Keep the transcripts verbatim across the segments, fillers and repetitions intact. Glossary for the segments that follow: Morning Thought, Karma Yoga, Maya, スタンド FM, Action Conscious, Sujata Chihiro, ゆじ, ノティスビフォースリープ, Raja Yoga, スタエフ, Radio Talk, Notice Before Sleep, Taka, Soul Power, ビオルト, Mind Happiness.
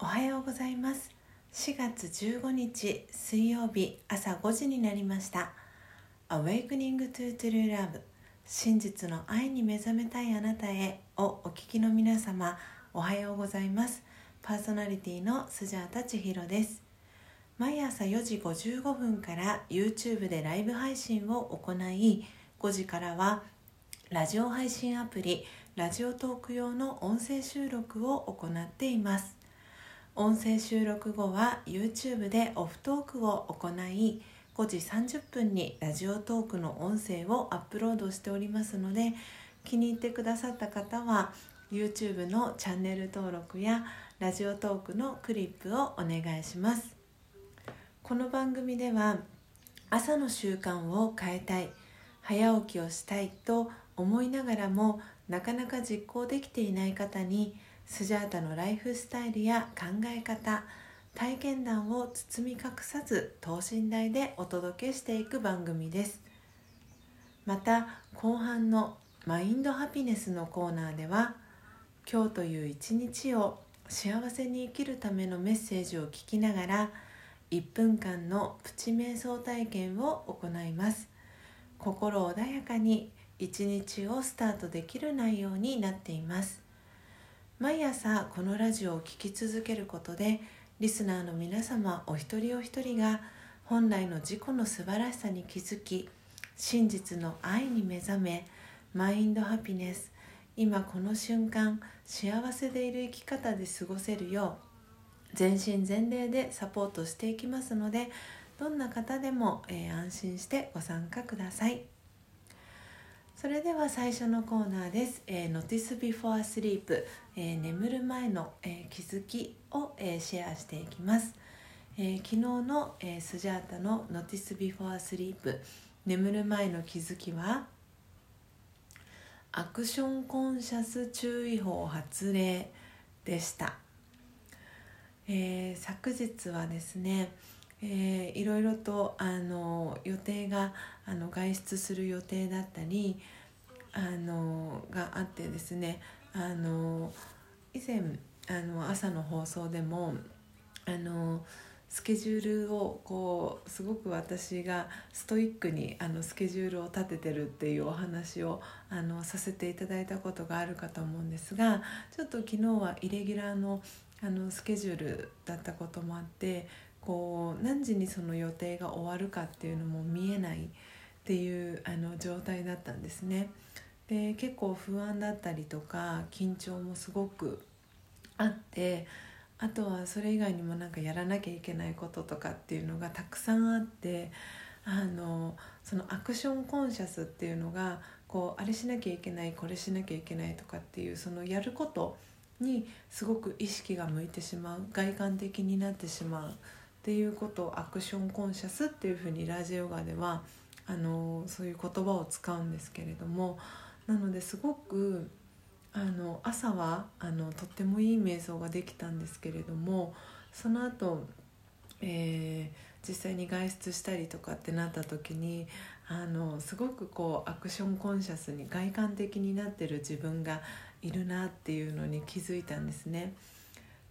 おはようございます。しがつじゅうごにち水曜日、朝ごじになりました。 Awakening to True Love、 真実の愛に目覚めたいあなたへをお聞きの皆様、おはようございます。パーソナリティのスジャータ千尋です。毎朝よじごじゅうごふんから YouTube でライブ配信を行い、ごじからはラジオ配信アプリラジオトーク用の音声収録を行っています。音声収録後は YouTube でオフトークを行い、ごじさんじゅっぷんにラジオトークの音声をアップロードしておりますので、気に入ってくださった方は YouTube のチャンネル登録やラジオトークのクリップをお願いします。この番組では、朝の習慣を変えたい、早起きをしたいと思いながらもなかなか実行できていない方に、スジャータのライフスタイルや考え方、体験談を包み隠さず等身大でお届けしていく番組です。また、後半のマインドハピネスのコーナーでは、今日という一日を幸せに生きるためのメッセージを聞きながら、いっぷんかんのプチ瞑想体験を行います。心穏やかに一日をスタートできる内容になっています。毎朝このラジオを聴き続けることで、リスナーの皆様お一人お一人が本来の自己の素晴らしさに気づき、真実の愛に目覚め、マインドハピネス、今この瞬間幸せでいる生き方で過ごせるよう全身全霊でサポートしていきますので、どんな方でも、えー、安心してご参加ください。それでは最初のコーナーです。えー、Notice Before Sleep、えー、眠る前の、えー、気づきを、えー、シェアしていきます。えー、昨日の、えー、スジャータの Notice Before Sleep、 眠る前の気づきは、アクションコンシャス注意報発令でした。えー、昨日はですね、えー、いろいろとあの予定があの外出する予定だったりあのがあってですね、あの以前あの朝の放送でもあのスケジュールをこうすごく私がストイックにあのスケジュールを立ててるっていうお話をあのさせていただいたことがあるかと思うんですが、ちょっと昨日はイレギュラーの、あのスケジュールだったこともあって、こう何時にその予定が終わるかっていうのも見えないっていうあの状態だったんですね。で、結構不安だったりとか緊張もすごくあって、あとはそれ以外にもなんかやらなきゃいけないこととかっていうのがたくさんあって、あのそのアクションコンシャスっていうのがこうあれしなきゃいけない、これしなきゃいけないとかっていう、そのやることにすごく意識が向いてしまう、外観的になってしまうっていうことをアクションコンシャスっていうふうにラジヨガではあのそういう言葉を使うんですけれども、なのですごくあの朝はあのとってもいい瞑想ができたんですけれども、その後、えー、実際に外出したりとかってなった時にあのすごくこうアクションコンシャスに外観的になってる自分がいるなっていうのに気づいたんですね。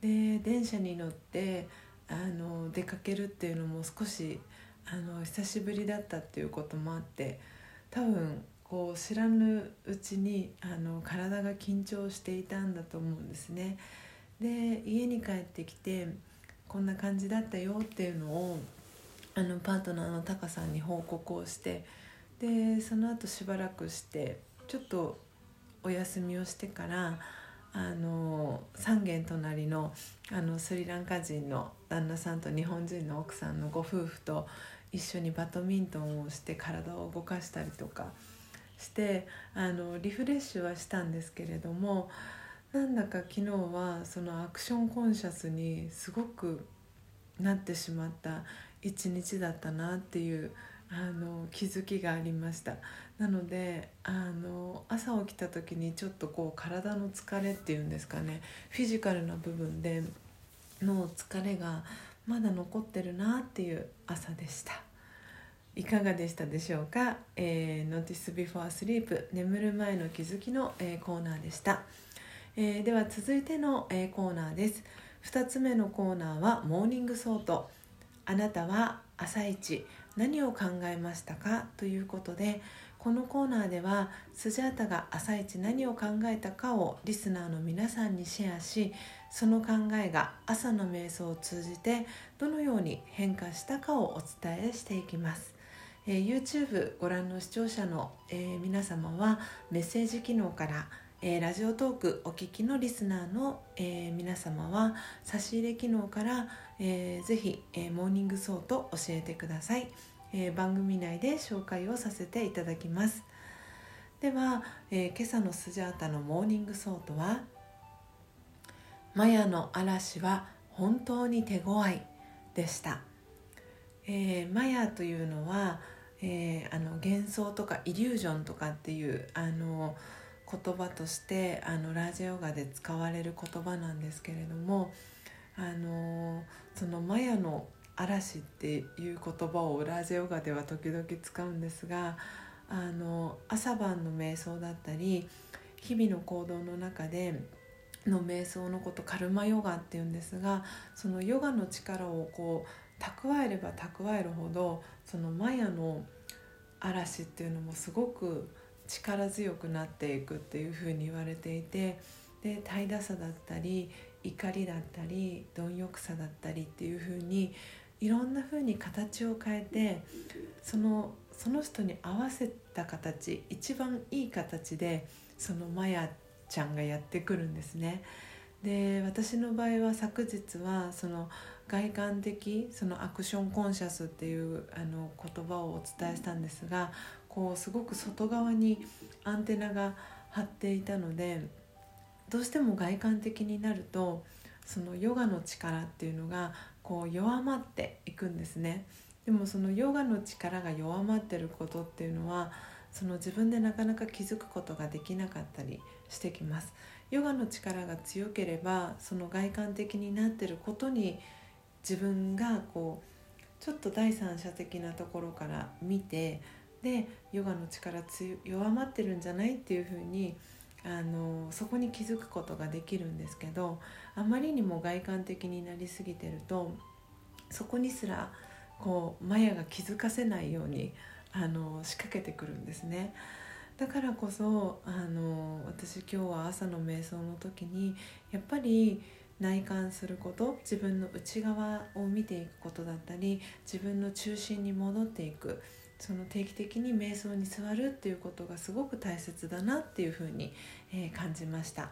で、電車に乗ってあの出かけるっていうのも少しあの久しぶりだったっていうこともあって、多分こう知らぬうちにあの体が緊張していたんだと思うんですね。で、家に帰ってきてこんな感じだったよっていうのをあのパートナーのタカさんに報告をして、でその後しばらくしてちょっとお休みをしてから、あのさん軒隣 の, あのスリランカ人の旦那さんと日本人の奥さんのご夫婦と一緒にバドミントンをして体を動かしたりとかして、あのリフレッシュはしたんですけれども、なんだか昨日はそのアクションコンシャスにすごくなってしまった一日だったなっていうあの気づきがありました。なのであの朝起きた時にちょっとこう体の疲れっていうんですかね、フィジカルな部分での疲れがまだ残ってるなっていう朝でした。いかがでしたでしょうか。えー、Notice Before Sleep、 眠る前の気づきの、えー、コーナーでした。えー、では続いての、えー、コーナーです。ふたつめのコーナーはモーニングソート。あなたは朝一何を考えましたかということで、このコーナーではスジャータが朝一何を考えたかをリスナーの皆さんにシェアし、その考えが朝の瞑想を通じてどのように変化したかをお伝えしていきます。えー、YouTube ご覧の視聴者の、えー、皆様はメッセージ機能から、えー、ラジオトークお聞きのリスナーの、えー、皆様は差し入れ機能から、えー、ぜひ、えー、モーニングソート教えてください。えー、番組内で紹介をさせていただきます。では、えー、今朝のスジャータのモーニングソートは、マヤの嵐は本当に手強いでした。えー、マヤというのは、えー、あの幻想とかイリュージョンとかっていうあの言葉としてあのラージャヨガで使われる言葉なんですけれども、あのそのマヤの嵐っていう言葉をラージャヨガでは時々使うんですが、あの朝晩の瞑想だったり日々の行動の中での瞑想のこと、カルマヨガっていうんですが、そのヨガの力をこう蓄えれば蓄えるほど、そのマヤの嵐っていうのもすごく力強くなっていくっていうふうに言われていて、で怠惰さだったり怒りだったり貪欲さだったりっていうふうにいろんな風に形を変えて、その、その人に合わせた形、一番いい形でそのマヤちゃんがやってくるんですね。で私の場合は昨日はその外観的、そのアクションコンシャスっていうあの言葉をお伝えしたんですが、こうすごく外側にアンテナが張っていたので、どうしても外観的になるとそのヨガの力っていうのがこう弱まっていくんですね。でもそのヨガの力が弱まってることっていうのは、その自分でなかなか気づくことができなかったりしてきます。ヨガの力が強ければ、その外観的になってることに自分がこうちょっと第三者的なところから見て、でヨガの力弱まってるんじゃないっていうふうにあのそこに気づくことができるんですけど、あまりにも外観的になりすぎてると、そこにすらこうマヤが気づかせないようにあの仕掛けてくるんですね。だからこそあの私今日は朝の瞑想の時にやっぱり内観すること、自分の内側を見ていくことだったり、自分の中心に戻っていく、その定期的に瞑想に座るっていうことがすごく大切だなっていうふうに、えー、感じました。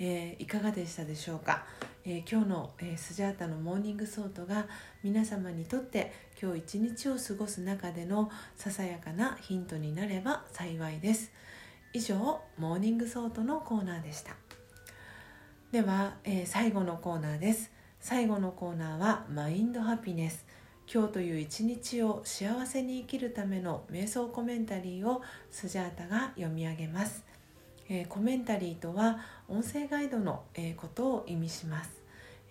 えー、いかがでしたでしょうか。えー、今日の、えー、スジャータのモーニングソートが皆様にとって今日一日を過ごす中でのささやかなヒントになれば幸いです。以上、モーニングソートのコーナーでした。では、えー、最後のコーナーです。最後のコーナーはマインドハピネス。今日という一日を幸せに生きるための瞑想コメンタリーをスジャータが読み上げます。えー、コメンタリーとは音声ガイドの、えー、ことを意味します。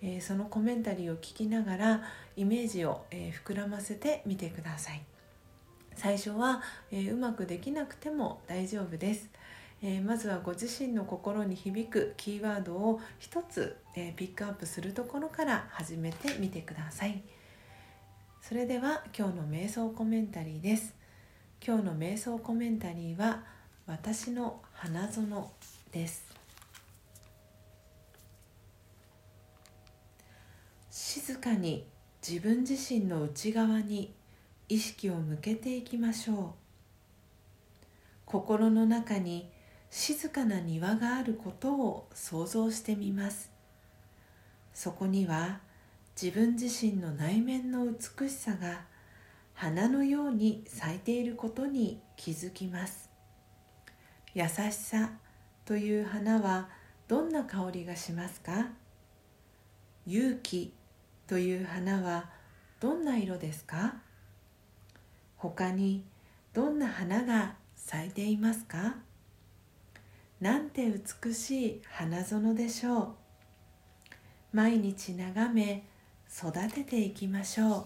えー、そのコメンタリーを聞きながらイメージを、えー、膨らませてみてください。最初は、えー、うまくできなくても大丈夫です。えー、まずはご自身の心に響くキーワードを一つ、えー、ピックアップするところから始めてみてください。それでは今日の瞑想コメンタリーです。今日の瞑想コメンタリーは私の花園です。静かに自分自身の内側に意識を向けていきましょう。心の中に静かな庭があることを想像してみます。そこには自分自身の内面の美しさが花のように咲いていることに気づきます。優しさという花はどんな香りがしますか？勇気という花はどんな色ですか？他にどんな花が咲いていますか？なんて美しい花園でしょう。毎日眺め育てていきましょう。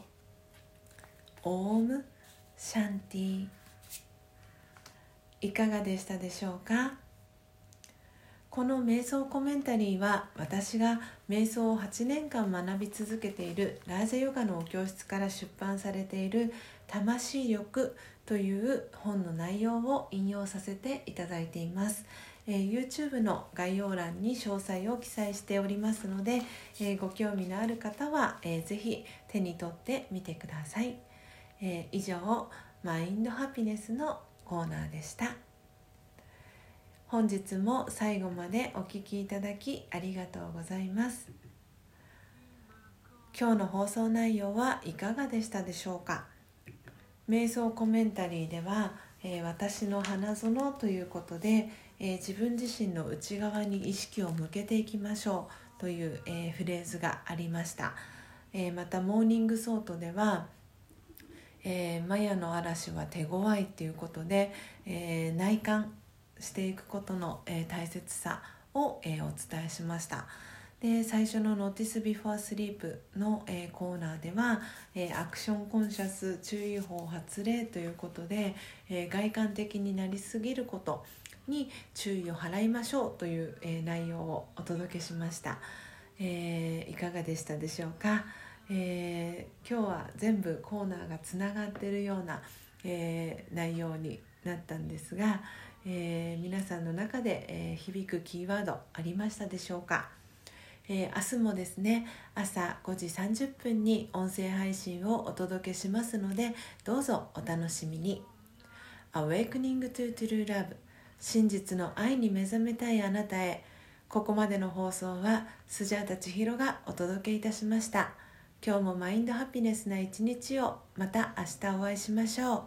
オームシャンティ。いかがでしたでしょうか。この瞑想コメンタリーは、私が瞑想をはちねんかん学び続けているラージャヨガのお教室から出版されている魂力という本の内容を引用させていただいています。えー、YouTube の概要欄に詳細を記載しておりますので、えー、ご興味のある方は、えー、ぜひ手に取ってみてください。えー、以上、マインドハピネスのコーナーでした。本日も最後までお聞きいただきありがとうございます。今日の放送内容はいかがでしたでしょうか。瞑想コメンタリーでは、えー、私の花園ということで、えー、自分自身の内側に意識を向けていきましょうという、えー、フレーズがありました。えー、またモーニングソートでは、えー、マヤの嵐は手強いということで、えー、内観していくことの、えー、大切さを、えー、お伝えしました。で、最初のノティスビフォースリープの、えー、コーナーでは、えー、アクションコンシャス注意報発令ということで、えー、外観的になりすぎることに注意を払いましょうという、えー、内容をお届けしました。えー、いかがでしたでしょうか。えー、今日は全部コーナーがつながっているような、えー、内容になったんですが、えー、皆さんの中で、えー、響くキーワードありましたでしょうか。えー、明日もですね、朝ごじさんじゅっぷんに音声配信をお届けしますので、どうぞお楽しみに。 Awakening to True Love、 真実の愛に目覚めたいあなたへ。ここまでの放送はスジャータ千尋がお届けいたしました。今日もマインドハピネスな一日を。また明日お会いしましょう。